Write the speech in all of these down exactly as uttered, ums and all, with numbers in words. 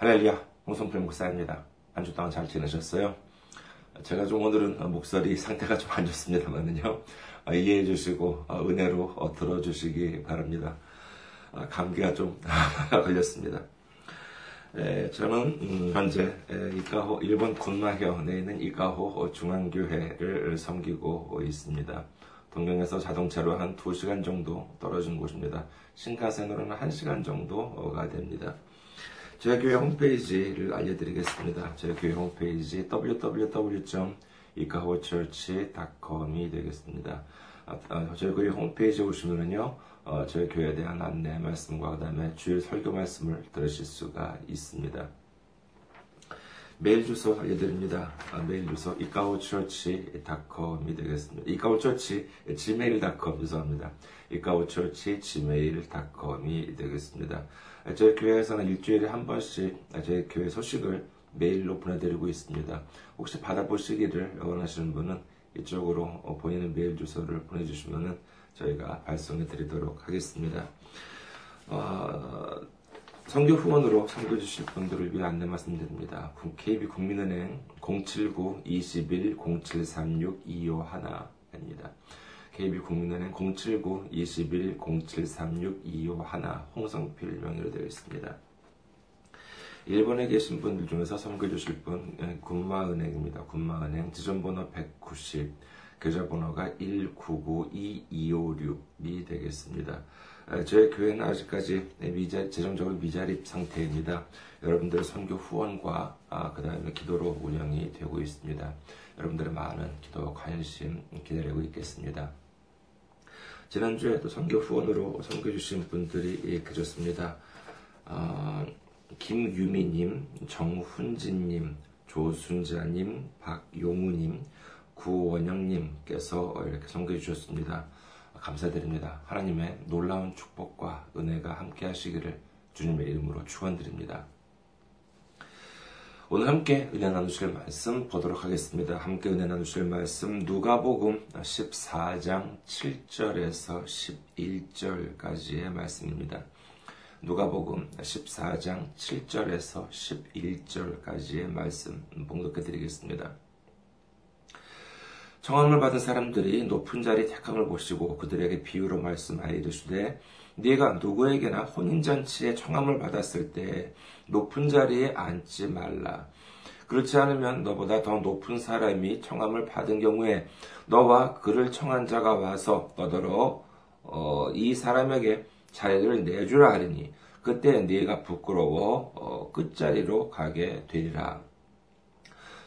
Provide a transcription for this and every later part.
할렐루야, 홍성필 목사입니다. 한 주 동안 잘 지내셨어요? 제가 좀 오늘은 목소리 상태가 좀 안 좋습니다만요. 이해해 주시고 은혜로 들어주시기 바랍니다. 감기가 좀 걸렸습니다. 예, 저는 현재 이카호 일본 군마현에 있는 이카호 중앙교회를 섬기고 있습니다. 동경에서 자동차로 한 두 시간 정도 떨어진 곳입니다. 신칸센으로는 한 시간 정도가 됩니다. 저희 교회 홈페이지를 알려드리겠습니다. 저희 교회 홈페이지 더블유 더블유 더블유 점 이카호처치 닷컴이 되겠습니다. 저희 교회 홈페이지에 오시면은요, 어, 저희 교회에 대한 안내 말씀과 그 다음에 주일 설교 말씀을 들으실 수가 있습니다. 메일 주소 알려드립니다. 아, 메일 주소 이카호처치 닷컴이 되겠습니다. 이카호처치 지메일 닷컴 죄송합니다. 이카호처치 지메일 닷컴이 되겠습니다. 저희 교회에서는 일주일에 한 번씩 저희 교회 소식을 메일로 보내드리고 있습니다. 혹시 받아보시기를 원하시는 분은 이쪽으로 본인의 메일 주소를 보내주시면은 저희가 발송해 드리도록 하겠습니다. 어, 선교 후원으로 선교 주실 분들을 위해 안내 말씀드립니다. 케이비국민은행 공칠구 이일 공칠삼육 이오일입니다. 케이비국민은행 공칠구 이일 공칠삼육 이오일 홍성필 명의로 되어 있습니다. 일본에 계신 분들 중에서 선교 주실 분 군마은행입니다. 군마은행 지점번호 백구십 계좌번호가 일구구이이오육이 되겠습니다. 저희 교회는 아직까지 미자, 재정적으로 미자립 상태입니다. 여러분들의 선교 후원과 아, 그 다음에 기도로 운영이 되고 있습니다. 여러분들의 많은 기도, 관심 기다리고 있겠습니다. 지난주에도 선교 후원으로 선교 주신 분들이 계셨습니다. 어, 김유미님, 정훈진님, 조순자님, 박용우님, 구원영님께서 이렇게 선교해 주셨습니다. 감사드립니다. 하나님의 놀라운 축복과 은혜가 함께 하시기를 주님의 이름으로 축원드립니다. 오늘 함께 은혜 나누실 말씀 보도록 하겠습니다. 함께 은혜 나누실 말씀 누가복음 십사장 칠절에서 십일절까지의 말씀입니다. 누가복음 십사장 칠절에서 십일절까지의 말씀 봉독해 드리겠습니다. 청함을 받은 사람들이 높은 자리 택함을 보시고 그들에게 비유로 말씀하여 이르시되 네가 누구에게나 혼인잔치에 청함을 받았을 때 높은 자리에 앉지 말라. 그렇지 않으면 너보다 더 높은 사람이 청함을 받은 경우에 너와 그를 청한 자가 와서 너더러 어, 이 사람에게 자리를 내주라 하리니 그때 네가 부끄러워 어, 끝자리로 가게 되리라.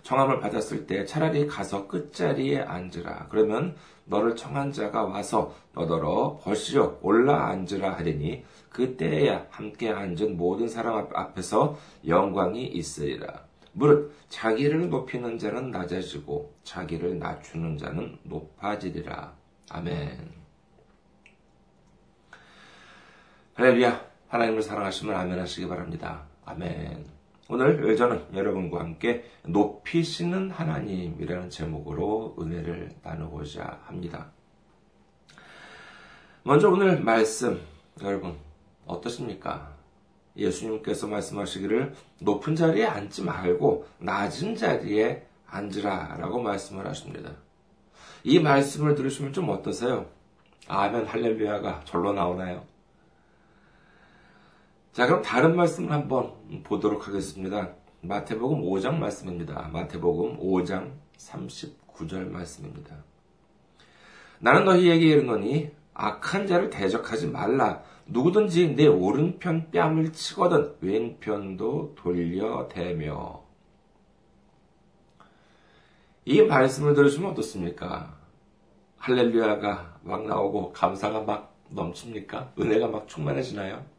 청함을 받았을 때 차라리 가서 끝자리에 앉으라. 그러면 너를 청한 자가 와서 너더러 버시어 올라 앉으라 하리니 그때야 함께 앉은 모든 사람 앞에서 영광이 있으리라. 무릇 자기를 높이는 자는 낮아지고 자기를 낮추는 자는 높아지리라. 아멘. 할렐루야. 하나님을 사랑하시면 아멘 하시기 바랍니다. 아멘. 오늘 저는 여러분과 함께 높이시는 하나님이라는 제목으로 은혜를 나누고자 합니다. 먼저 오늘 말씀, 여러분 어떠십니까? 예수님께서 말씀하시기를 높은 자리에 앉지 말고 낮은 자리에 앉으라 라고 말씀을 하십니다. 이 말씀을 들으시면 좀 어떠세요? 아멘 할렐루야가 절로 나오나요? 자, 그럼 다른 말씀을 한번 보도록 하겠습니다. 마태복음 오장 말씀입니다. 마태복음 오장 삼십구절 말씀입니다. 나는 너희에게 이르노니 악한 자를 대적하지 말라. 누구든지 내 오른편 뺨을 치거든 왼편도 돌려대며. 이 말씀을 들으시면 어떻습니까? 할렐루야가 막 나오고 감사가 막 넘칩니까? 은혜가 막 충만해지나요?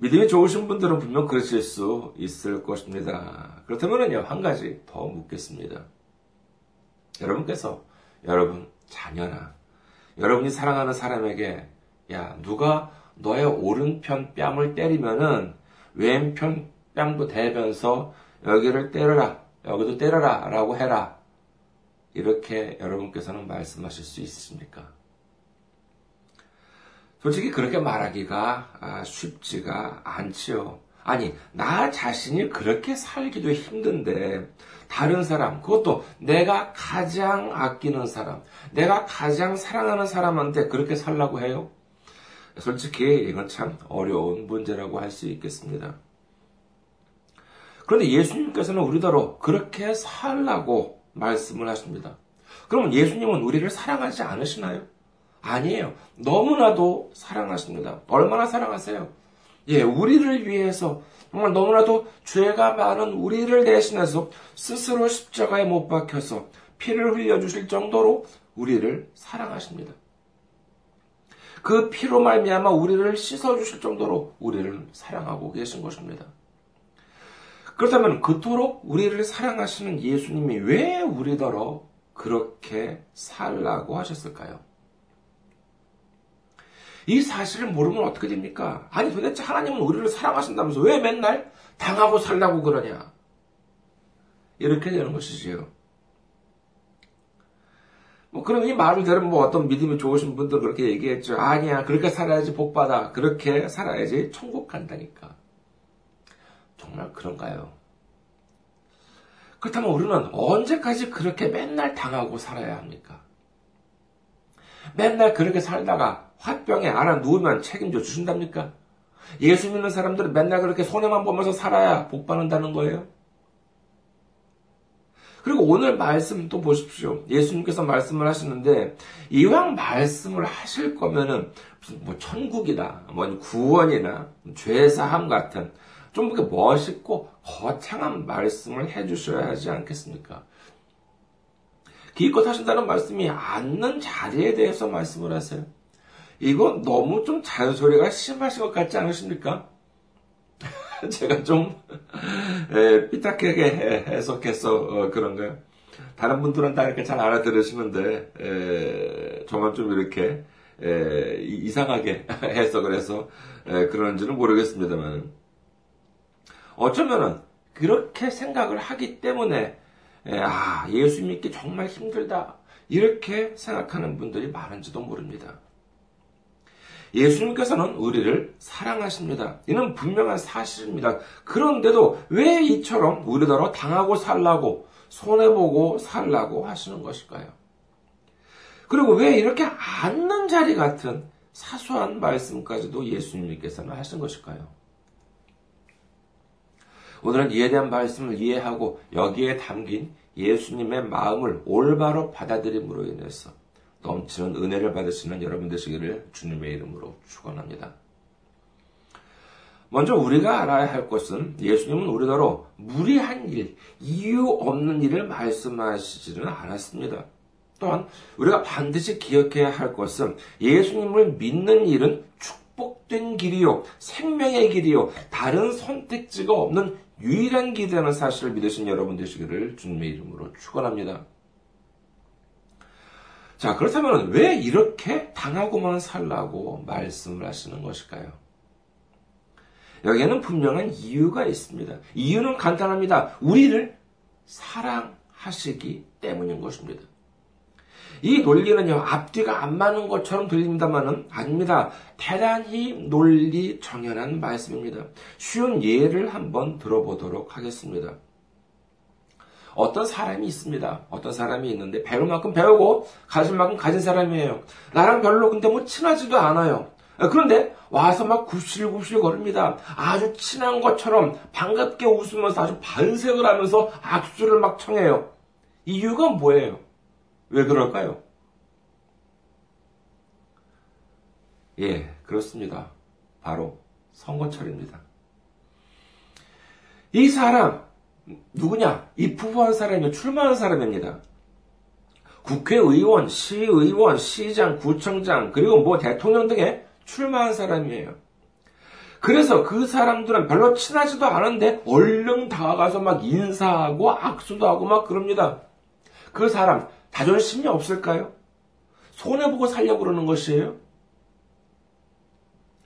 믿음이 좋으신 분들은 분명 그러실 수 있을 것입니다. 그렇다면요, 한 가지 더 묻겠습니다. 여러분께서 여러분 자녀나 여러분이 사랑하는 사람에게 야, 누가 너의 오른편 뺨을 때리면은 왼편 뺨도 대면서 여기를 때려라, 여기도 때려라 라고 해라. 이렇게 여러분께서는 말씀하실 수 있으십니까? 솔직히 그렇게 말하기가 쉽지가 않지요. 아니, 나 자신이 그렇게 살기도 힘든데 다른 사람, 그것도 내가 가장 아끼는 사람, 내가 가장 사랑하는 사람한테 그렇게 살라고 해요? 솔직히 이건 참 어려운 문제라고 할 수 있겠습니다. 그런데 예수님께서는 우리더러 그렇게 살라고 말씀을 하십니다. 그럼 예수님은 우리를 사랑하지 않으시나요? 아니에요. 너무나도 사랑하십니다. 얼마나 사랑하세요? 예, 우리를 위해서 정말 너무나도 죄가 많은 우리를 대신해서 스스로 십자가에 못 박혀서 피를 흘려주실 정도로 우리를 사랑하십니다. 그 피로 말미암아 우리를 씻어주실 정도로 우리를 사랑하고 계신 것입니다. 그렇다면 그토록 우리를 사랑하시는 예수님이 왜 우리더러 그렇게 살라고 하셨을까요? 이 사실을 모르면 어떻게 됩니까? 아니, 도대체 하나님은 우리를 사랑하신다면서 왜 맨날 당하고 살라고 그러냐? 이렇게 되는 것이지요. 뭐, 그럼 이 말을 들으면 뭐 어떤 믿음이 좋으신 분들은 그렇게 얘기했죠. 아니야, 그렇게 살아야지 복받아. 그렇게 살아야지 천국 간다니까. 정말 그런가요? 그렇다면 우리는 언제까지 그렇게 맨날 당하고 살아야 합니까? 맨날 그렇게 살다가 화병에 알아 누우면 책임져 주신답니까? 예수 믿는 사람들은 맨날 그렇게 손해만 보면서 살아야 복 받는다는 거예요. 그리고 오늘 말씀 또 보십시오. 예수님께서 말씀을 하시는데 이왕 말씀을 하실 거면은 무슨 뭐 천국이나 뭐 구원이나 죄사함 같은 좀 그렇게 멋있고 거창한 말씀을 해주셔야 하지 않겠습니까? 기껏 하신다는 말씀이 앉는 자리에 대해서 말씀을 하세요. 이거 너무 좀 잔소리가 심하신 것 같지 않으십니까? 제가 좀 에, 삐딱하게 해석해서 어, 그런가요? 다른 분들은 다 이렇게 잘 알아들으시는데 에, 저만 좀 이렇게 에, 이상하게 해석을 해서 에, 그런지는 모르겠습니다만 어쩌면은 그렇게 생각을 하기 때문에 에, 아, 예수 믿기 정말 힘들다 이렇게 생각하는 분들이 많은지도 모릅니다. 예수님께서는 우리를 사랑하십니다. 이는 분명한 사실입니다. 그런데도 왜 이처럼 우리더러 당하고 살라고, 손해보고 살라고 하시는 것일까요? 그리고 왜 이렇게 앉는 자리 같은 사소한 말씀까지도 예수님께서는 하신 것일까요? 오늘은 이에 대한 말씀을 이해하고 여기에 담긴 예수님의 마음을 올바로 받아들임으로 인해서 넘치는 은혜를 받으시는 여러분 되시기를 주님의 이름으로 축원합니다. 먼저 우리가 알아야 할 것은 예수님은 우리더러 무리한 일, 이유 없는 일을 말씀하시지는 않았습니다. 또한 우리가 반드시 기억해야 할 것은 예수님을 믿는 일은 축복된 길이요, 생명의 길이요, 다른 선택지가 없는 유일한 길이라는 사실을 믿으신 여러분 되시기를 주님의 이름으로 축원합니다. 자, 그렇다면 왜 이렇게 당하고만 살라고 말씀을 하시는 것일까요? 여기에는 분명한 이유가 있습니다. 이유는 간단합니다. 우리를 사랑하시기 때문인 것입니다. 이 논리는요, 앞뒤가 안 맞는 것처럼 들립니다만은 아닙니다. 대단히 논리 정연한 말씀입니다. 쉬운 예를 한번 들어보도록 하겠습니다. 어떤 사람이 있습니다. 어떤 사람이 있는데 배울 만큼 배우고 가진 만큼 가진 사람이에요. 나랑 별로 근데 뭐 친하지도 않아요. 그런데 와서 막 굽실굽실 거립니다. 아주 친한 것처럼 반갑게 웃으면서 아주 반색을 하면서 악수를 막 청해요. 이유가 뭐예요? 왜 그럴까요? 예, 그렇습니다. 바로 선거철입니다. 이 사람 누구냐? 입후보한 사람이 출마한 사람입니다. 국회의원, 시의원, 시장, 구청장, 그리고 뭐 대통령 등에 출마한 사람이에요. 그래서 그 사람들은 별로 친하지도 않은데 얼른 다가가서 막 인사하고 악수도 하고 막 그럽니다. 그 사람 자존심이 없을까요? 손해보고 살려고 그러는 것이에요?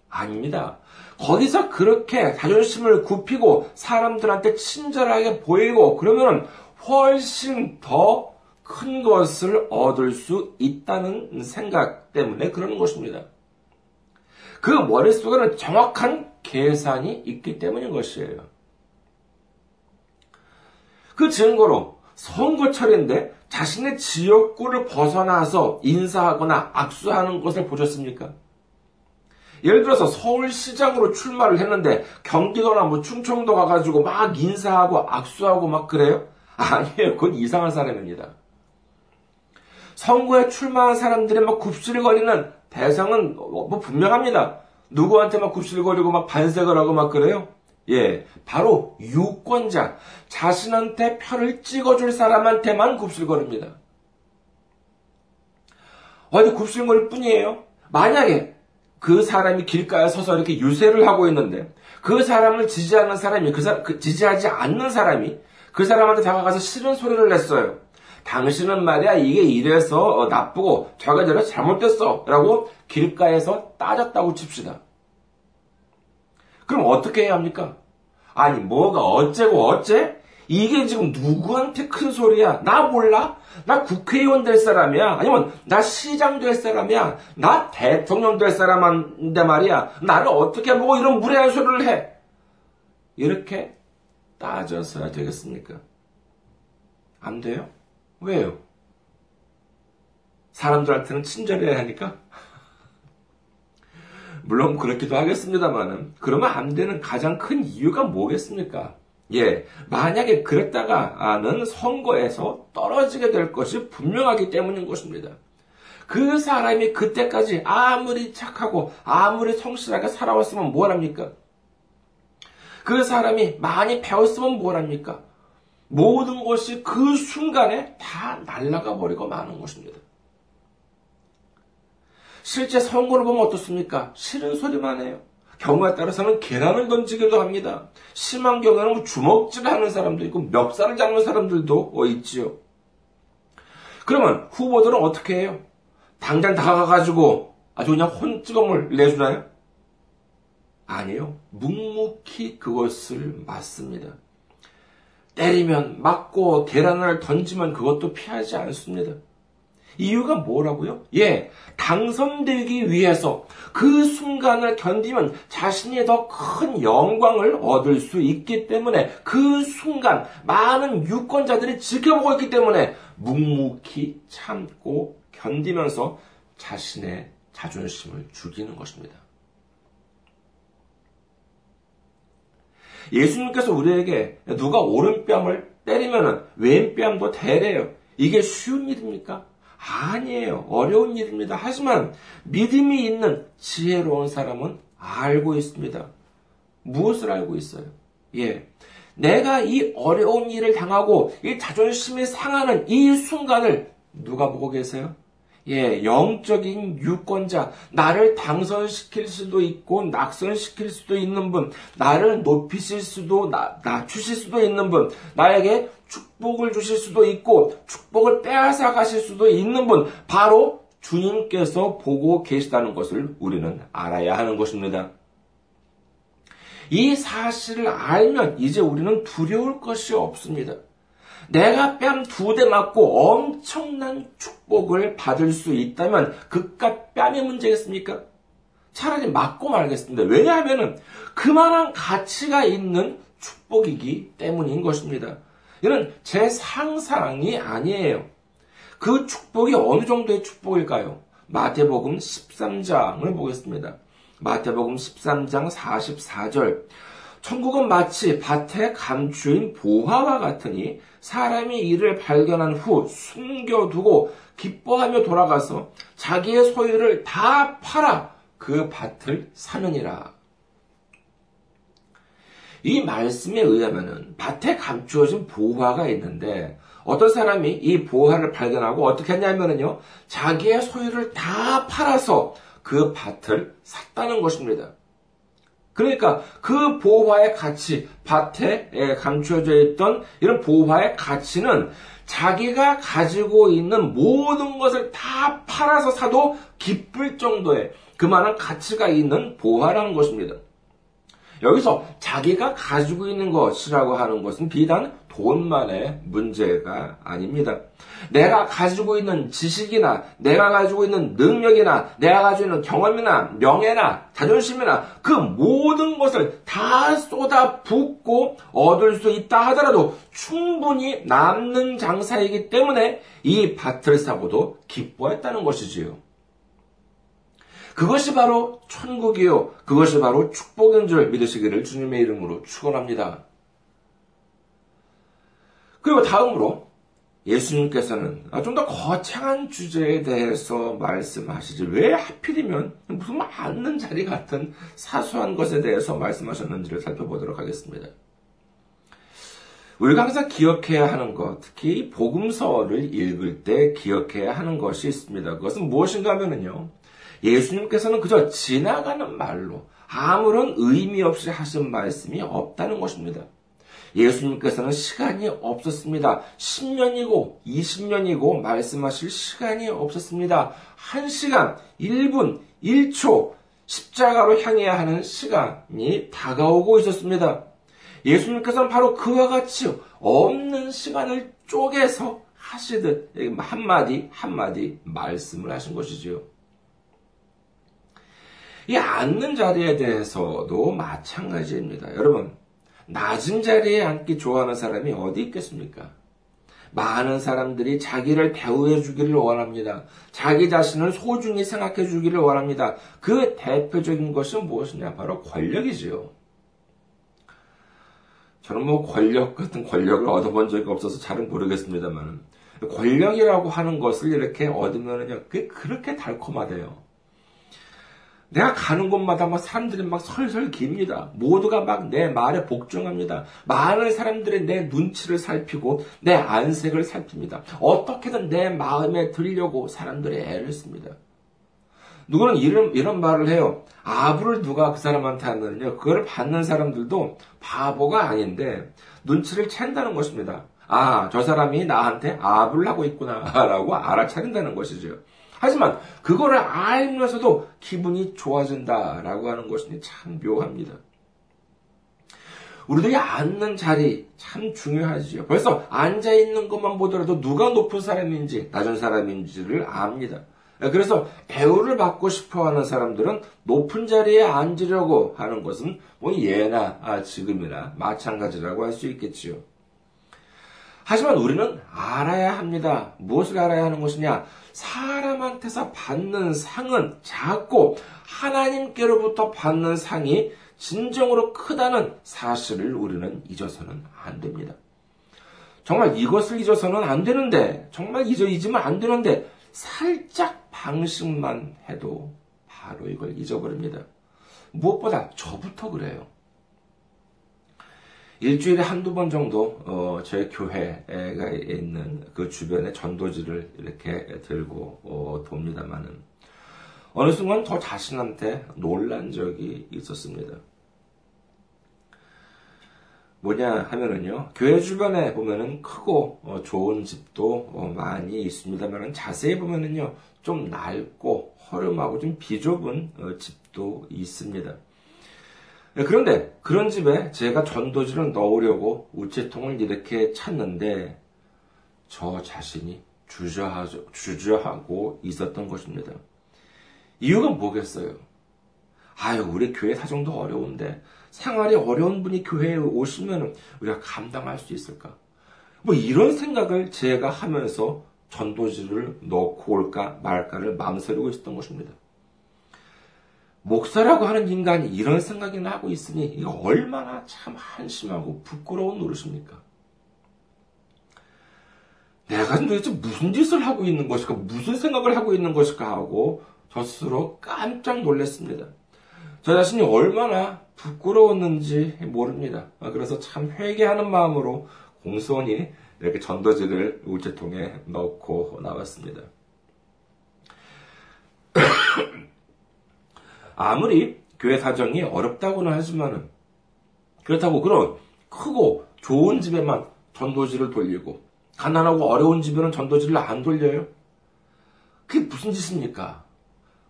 아닙니다. 거기서 그렇게 자존심을 굽히고 사람들한테 친절하게 보이고 그러면 훨씬 더 큰 것을 얻을 수 있다는 생각 때문에 그러는 것입니다. 그 머릿속에는 정확한 계산이 있기 때문인 것이에요. 그 증거로 선거철인데 자신의 지역구를 벗어나서 인사하거나 악수하는 것을 보셨습니까? 예를 들어서 서울시장으로 출마를 했는데 경기도나 뭐 충청도 가가지고 막 인사하고 악수하고 막 그래요? 아니에요. 그건 이상한 사람입니다. 선거에 출마한 사람들이 막 굽실거리는 대상은 뭐 분명합니다. 누구한테 막 굽실거리고 막 반색을 하고 막 그래요? 예, 바로 유권자, 자신한테 표를 찍어줄 사람한테만 굽실거립니다. 어디 굽실거릴 뿐이에요. 만약에 그 사람이 길가에 서서 이렇게 유세를 하고 있는데 그 사람을 지지하는 사람이, 그 사, 그 지지하지 않는 사람이 그 사람한테 다가가서 싫은 소리를 냈어요. 당신은 말이야 이게 이래서 나쁘고 저가 저래서 잘못됐어 라고 길가에서 따졌다고 칩시다. 그럼 어떻게 해야 합니까? 아니 뭐가 어째고 어째? 이게 지금 누구한테 큰 소리야? 나 몰라? 나 국회의원 될 사람이야? 아니면 나 시장 될 사람이야? 나 대통령 될 사람인데 말이야? 나를 어떻게 보고 이런 무례한 소리를 해? 이렇게 따져서야 되겠습니까? 안 돼요? 왜요? 사람들한테는 친절해야 하니까? 물론 그렇기도 하겠습니다만 그러면 안 되는 가장 큰 이유가 뭐겠습니까? 예, 만약에 그랬다가는 선거에서 떨어지게 될 것이 분명하기 때문인 것입니다. 그 사람이 그때까지 아무리 착하고 아무리 성실하게 살아왔으면 뭘 합니까? 그 사람이 많이 배웠으면 뭘 합니까? 모든 것이 그 순간에 다 날아가 버리고 마는 것입니다. 실제 선거를 보면 어떻습니까? 싫은 소리만 해요. 경우에 따라서는 계란을 던지기도 합니다. 심한 경우에는 주먹질하는 사람도 있고 멱살을 잡는 사람들도 있지요. 그러면 후보들은 어떻게 해요? 당장 다가가가지고 아주 그냥 혼찌검을 내주나요? 아니요. 묵묵히 그것을 맞습니다. 때리면 맞고 계란을 던지면 그것도 피하지 않습니다. 이유가 뭐라고요? 예, 당선되기 위해서 그 순간을 견디면 자신이 더 큰 영광을 얻을 수 있기 때문에 그 순간 많은 유권자들이 지켜보고 있기 때문에 묵묵히 참고 견디면서 자신의 자존심을 죽이는 것입니다. 예수님께서 우리에게 누가 오른뺨을 때리면 왼뺨도 대래요. 이게 쉬운 일입니까? 아니에요. 어려운 일입니다. 하지만 믿음이 있는 지혜로운 사람은 알고 있습니다. 무엇을 알고 있어요? 예, 내가 이 어려운 일을 당하고 이 자존심이 상하는 이 순간을 누가 보고 계세요? 예, 영적인 유권자, 나를 당선시킬 수도 있고 낙선시킬 수도 있는 분, 나를 높이실 수도 나, 낮추실 수도 있는 분, 나에게 축복을 주실 수도 있고 축복을 빼앗아 가실 수도 있는 분, 바로 주님께서 보고 계시다는 것을 우리는 알아야 하는 것입니다. 이 사실을 알면 이제 우리는 두려울 것이 없습니다. 내가 뺨 두 대 맞고 엄청난 축복을 받을 수 있다면 그깟 뺨의 문제겠습니까? 차라리 맞고 말겠습니다. 왜냐하면 그만한 가치가 있는 축복이기 때문인 것입니다. 이는 제 상상이 아니에요. 그 축복이 어느 정도의 축복일까요? 마태복음 십삼 장을 보겠습니다. 마태복음 십삼 장 사십사 절. 천국은 마치 밭에 감추인 보화와 같으니 사람이 이를 발견한 후 숨겨두고 기뻐하며 돌아가서 자기의 소유를 다 팔아 그 밭을 사느니라. 이 말씀에 의하면은 밭에 감추어진 보화가 있는데 어떤 사람이 이 보화를 발견하고 어떻게 했냐면은요, 자기의 소유를 다 팔아서 그 밭을 샀다는 것입니다. 그러니까 그 보화의 가치, 밭에 감추어져 있던 이런 보화의 가치는 자기가 가지고 있는 모든 것을 다 팔아서 사도 기쁠 정도의 그만한 가치가 있는 보화라는 것입니다. 여기서 자기가 가지고 있는 것이라고 하는 것은 비단 돈만의 문제가 아닙니다. 내가 가지고 있는 지식이나 내가 가지고 있는 능력이나 내가 가지고 있는 경험이나 명예나 자존심이나 그 모든 것을 다 쏟아붓고 얻을 수 있다 하더라도 충분히 남는 장사이기 때문에 이 밭을 사고도 기뻐했다는 것이지요. 그것이 바로 천국이요, 그것이 바로 축복인 줄 믿으시기를 주님의 이름으로 축원합니다. 그리고 다음으로 예수님께서는 좀 더 거창한 주제에 대해서 말씀하시지 왜 하필이면 무슨 앉는 자리 같은 사소한 것에 대해서 말씀하셨는지를 살펴보도록 하겠습니다. 우리가 항상 기억해야 하는 것, 특히 복음서를 읽을 때 기억해야 하는 것이 있습니다. 그것은 무엇인가 하면요, 예수님께서는 그저 지나가는 말로 아무런 의미 없이 하신 말씀이 없다는 것입니다. 예수님께서는 시간이 없었습니다. 십 년이고 이십 년이고 말씀하실 시간이 없었습니다. 한 시간, 일 분, 일 초, 십자가로 향해야 하는 시간이 다가오고 있었습니다. 예수님께서는 바로 그와 같이 없는 시간을 쪼개서 하시듯 한마디 한마디 말씀을 하신 것이지요. 이 앉는 자리에 대해서도 마찬가지입니다. 여러분, 낮은 자리에 앉기 좋아하는 사람이 어디 있겠습니까? 많은 사람들이 자기를 대우해 주기를 원합니다. 자기 자신을 소중히 생각해 주기를 원합니다. 그 대표적인 것은 무엇이냐? 바로 권력이지요. 저는 뭐 권력 같은 권력을 얻어본 적이 없어서 잘은 모르겠습니다만, 권력이라고 하는 것을 이렇게 얻으면요, 그게 그렇게 달콤하대요. 내가 가는 곳마다 막 사람들이 막 설설 깁니다. 모두가 막 내 말에 복종합니다. 많은 사람들이 내 눈치를 살피고 내 안색을 살핍니다. 어떻게든 내 마음에 들려고 사람들이 애를 씁니다. 누구는 이런, 이런 말을 해요. 아부를 누가 그 사람한테 하느냐. 그걸 받는 사람들도 바보가 아닌데 눈치를 챈다는 것입니다. 아, 저 사람이 나한테 아부를 하고 있구나라고 알아차린다는 것이죠. 하지만 그거를 알면서도 기분이 좋아진다라고 하는 것이 참 묘합니다. 우리들이 앉는 자리 참 중요하지요. 벌써 앉아있는 것만 보더라도 누가 높은 사람인지 낮은 사람인지를 압니다. 그래서 대우를 받고 싶어하는 사람들은 높은 자리에 앉으려고 하는 것은 뭐 예나 지금이나 마찬가지라고 할 수 있겠지요. 하지만 우리는 알아야 합니다. 무엇을 알아야 하는 것이냐? 사람한테서 받는 상은 작고 하나님께로부터 받는 상이 진정으로 크다는 사실을 우리는 잊어서는 안 됩니다. 정말 이것을 잊어서는 안 되는데, 정말 잊어 잊으면 안 되는데, 살짝 방심만 해도 바로 이걸 잊어버립니다. 무엇보다 저부터 그래요. 일주일에 한두 번 정도 어, 제 교회가 있는 그 주변에 전도지를 이렇게 들고 어, 돕니다만은 어느 순간 저 자신한테 놀란 적이 있었습니다. 뭐냐 하면은요, 교회 주변에 보면은 크고 어, 좋은 집도 어, 많이 있습니다만은 자세히 보면은요, 좀 낡고 허름하고 좀 비좁은 어, 집도 있습니다. 그런데 그런 집에 제가 전도지를 넣으려고 우체통을 이렇게 찾는데 저 자신이 주저하죠, 주저하고 있었던 것입니다. 이유가 뭐겠어요? 아유, 우리 교회 사정도 어려운데 생활이 어려운 분이 교회에 오시면 우리가 감당할 수 있을까? 뭐 이런 생각을 제가 하면서 전도지를 넣고 올까 말까를 맘새우고 있었던 것입니다. 목사라고 하는 인간이 이런 생각이나 하고 있으니 이거 얼마나 참 한심하고 부끄러운 노릇입니까? 내가 도대체 무슨 짓을 하고 있는 것일까? 무슨 생각을 하고 있는 것일까? 하고 저 스스로 깜짝 놀랐습니다. 저 자신이 얼마나 부끄러웠는지 모릅니다. 그래서 참 회개하는 마음으로 공손히 이렇게 전도지를 우체통에 넣고 나왔습니다. 아무리 교회 사정이 어렵다고는 하지만 그렇다고 그런 크고 좋은 집에만 전도지를 돌리고 가난하고 어려운 집에는 전도지를 안 돌려요? 그게 무슨 짓입니까?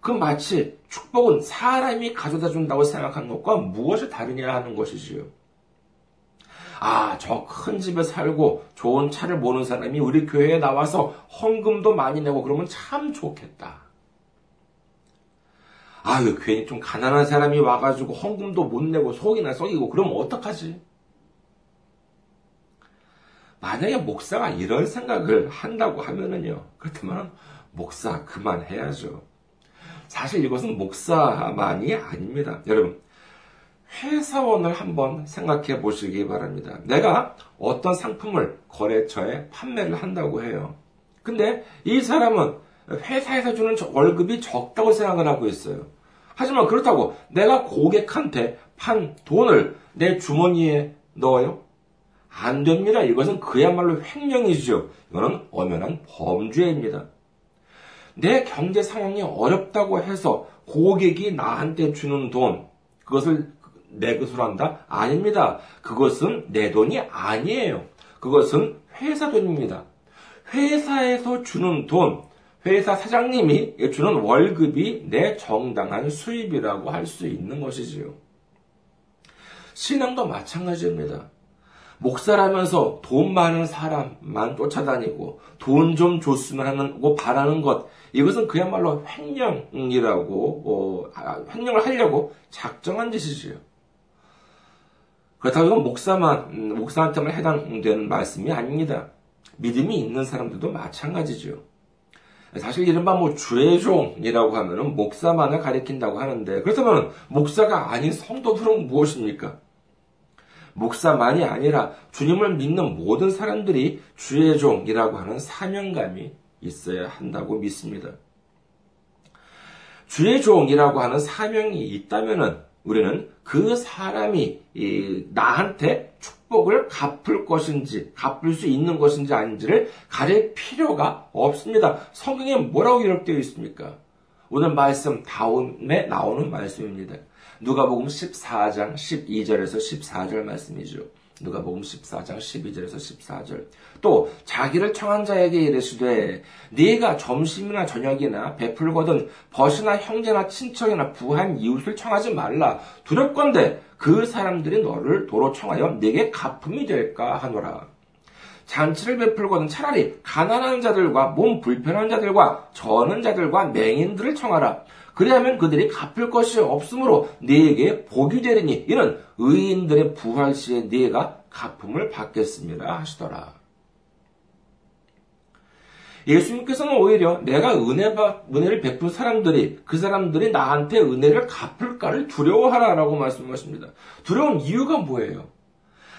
그 마치 축복은 사람이 가져다 준다고 생각하는 것과 무엇이 다르냐 하는 것이지요. 아, 저 큰 집에 살고 좋은 차를 모는 사람이 우리 교회에 나와서 헌금도 많이 내고 그러면 참 좋겠다. 아유, 괜히 좀 가난한 사람이 와가지고 헌금도 못 내고 속이나 썩이고 그러면 어떡하지? 만약에 목사가 이런 생각을 한다고 하면은요, 그렇다면 목사 그만해야죠. 사실 이것은 목사만이 아닙니다. 여러분, 회사원을 한번 생각해 보시기 바랍니다. 내가 어떤 상품을 거래처에 판매를 한다고 해요. 근데 이 사람은 회사에서 주는 월급이 적다고 생각을 하고 있어요. 하지만 그렇다고 내가 고객한테 판 돈을 내 주머니에 넣어요? 안 됩니다. 이것은 그야말로 횡령이죠. 이거는 엄연한 범죄입니다. 내 경제 상황이 어렵다고 해서 고객이 나한테 주는 돈, 그것을 내 것으로 한다? 아닙니다. 그것은 내 돈이 아니에요. 그것은 회사 돈입니다. 회사에서 주는 돈, 회사 사장님이 주는 월급이 내 정당한 수입이라고 할 수 있는 것이지요. 신앙도 마찬가지입니다. 목사라면서 돈 많은 사람만 쫓아다니고 돈 좀 줬으면 하는 바라는 것, 이것은 그야말로 횡령이라고, 어, 횡령을 하려고 작정한 짓이지요. 그렇다고 이건 목사만, 목사한테만 해당되는 말씀이 아닙니다. 믿음이 있는 사람들도 마찬가지죠. 사실 이른바 뭐 주의종이라고 하면은 목사만을 가리킨다고 하는데, 그렇다면 목사가 아닌 성도들은 무엇입니까? 목사만이 아니라 주님을 믿는 모든 사람들이 주의종이라고 하는 사명감이 있어야 한다고 믿습니다. 주의종이라고 하는 사명이 있다면은 우리는 그 사람이 이 나한테 축복을 갚을 것인지, 갚을 수 있는 것인지 아닌지를 가릴 필요가 없습니다. 성경에 뭐라고 기록되어 있습니까? 오늘 말씀 다음에 나오는 말씀입니다. 누가복음 십사 장 십이 절에서 십사 절 말씀이죠. 누가복음 십사 장 십이 절에서 십사 절. 또 자기를 청한 자에게 이르시되 네가 점심이나 저녁이나 베풀거든 벗이나 형제나 친척이나 부한 이웃을 청하지 말라. 두렵건대 그 사람들이 너를 도로 청하여 네게 갚음이 될까 하노라. 잔치를 베풀거든 차라리 가난한 자들과 몸 불편한 자들과 저는 자들과 맹인들을 청하라. 그리하면 그들이 갚을 것이 없으므로 네게 복이 되리니 이는 의인들의 부활 시에 네가 갚음을 받겠습니다 하시더라. 예수님께서는 오히려 내가 은혜 바, 은혜를 베푼 사람들이 그 사람들이 나한테 은혜를 갚을까를 두려워하라라고 말씀하십니다. 두려운 이유가 뭐예요?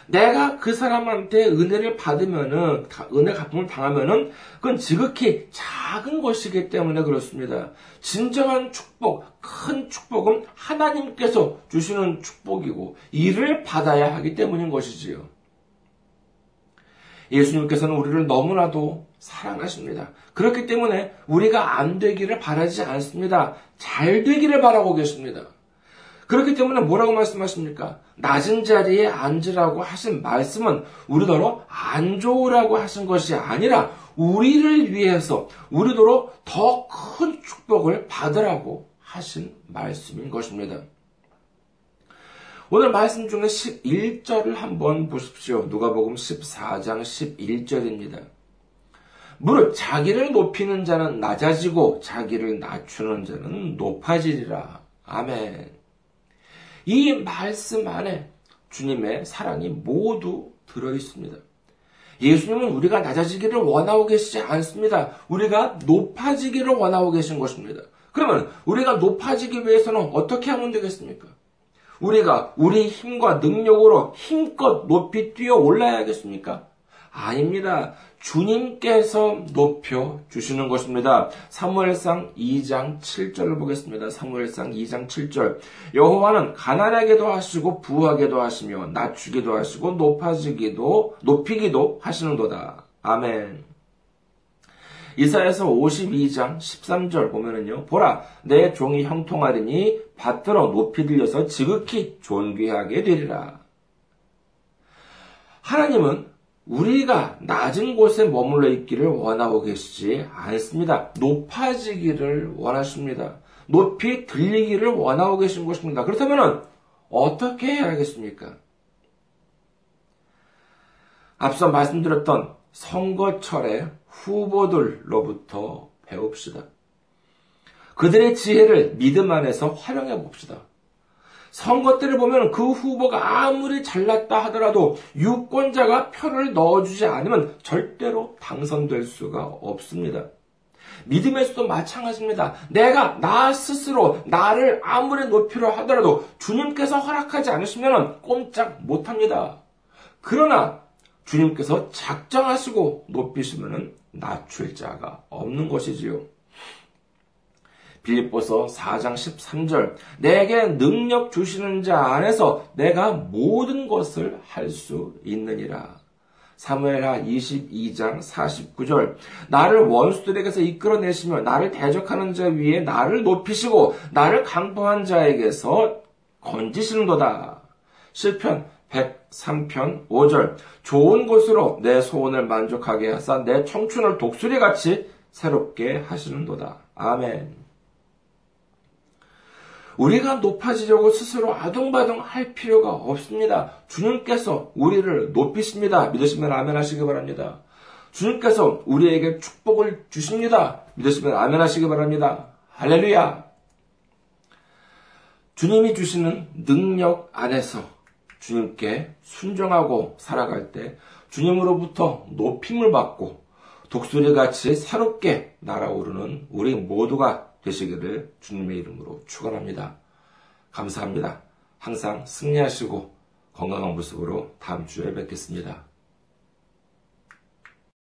내가 그 사람한테 은혜를 받으면은, 은혜 갚음을 당하면은, 그건 지극히 작은 것이기 때문에 그렇습니다. 진정한 축복, 큰 축복은 하나님께서 주시는 축복이고, 이를 받아야 하기 때문인 것이지요. 예수님께서는 우리를 너무나도 사랑하십니다. 그렇기 때문에 우리가 안 되기를 바라지 않습니다. 잘 되기를 바라고 계십니다. 그렇기 때문에 뭐라고 말씀하십니까? 낮은 자리에 앉으라고 하신 말씀은 우리더러 안 좋으라고 하신 것이 아니라 우리를 위해서 우리더러 더 큰 축복을 받으라고 하신 말씀인 것입니다. 오늘 말씀 중에 십일 절을 한번 보십시오. 누가복음 십사 장 십일 절입니다. 무릇 자기를 높이는 자는 낮아지고 자기를 낮추는 자는 높아지리라. 아멘. 이 말씀 안에 주님의 사랑이 모두 들어있습니다. 예수님은 우리가 낮아지기를 원하고 계시지 않습니다. 우리가 높아지기를 원하고 계신 것입니다. 그러면 우리가 높아지기 위해서는 어떻게 하면 되겠습니까? 우리가 우리 힘과 능력으로 힘껏 높이 뛰어 올라야겠습니까? 아닙니다. 주님께서 높여주시는 것입니다. 사무엘상 이 장 칠 절을 보겠습니다. 사무엘상 이 장 칠 절. 여호와는 가난하게도 하시고 부하게도 하시며 낮추기도 하시고 높아지기도 높이기도 하시는도다. 아멘. 이사야서 오십이 장 십삼 절 보면은요, 보라 내 종이 형통하리니 받들어 높이 들려서 지극히 존귀하게 되리라. 하나님은 우리가 낮은 곳에 머물러 있기를 원하고 계시지 않습니다. 높아지기를 원하십니다. 높이 들리기를 원하고 계신 것입니다. 그렇다면 어떻게 해야 하겠습니까? 앞서 말씀드렸던 선거철의 후보들로부터 배웁시다. 그들의 지혜를 믿음 안에서 활용해 봅시다. 선거 때를 보면 그 후보가 아무리 잘났다 하더라도 유권자가 표를 넣어주지 않으면 절대로 당선될 수가 없습니다. 믿음에서도 마찬가지입니다. 내가 나 스스로 나를 아무리 높이려 하더라도 주님께서 허락하지 않으시면 꼼짝 못합니다. 그러나 주님께서 작정하시고 높이시면 낮출 자가 없는 것이지요. 빌립보서 사 장 십삼 절, 내게 능력 주시는 자 안에서 내가 모든 것을 할 수 있느니라. 사무엘하 이십이 장 사십구 절, 나를 원수들에게서 이끌어내시며 나를 대적하는 자 위에 나를 높이시고 나를 강포한 자에게서 건지시는도다. 시편 백삼 편 오 절, 좋은 곳으로 내 소원을 만족하게 하사 내 청춘을 독수리같이 새롭게 하시는도다. 아멘. 우리가 높아지려고 스스로 아둥바둥 할 필요가 없습니다. 주님께서 우리를 높이십니다. 믿으시면 아멘 하시기 바랍니다. 주님께서 우리에게 축복을 주십니다. 믿으시면 아멘 하시기 바랍니다. 할렐루야! 주님이 주시는 능력 안에서 주님께 순종하고 살아갈 때 주님으로부터 높임을 받고 독수리같이 새롭게 날아오르는 우리 모두가 되시기를 주님의 이름으로 축원합니다. 감사합니다. 항상 승리하시고 건강한 모습으로 다음 주에 뵙겠습니다.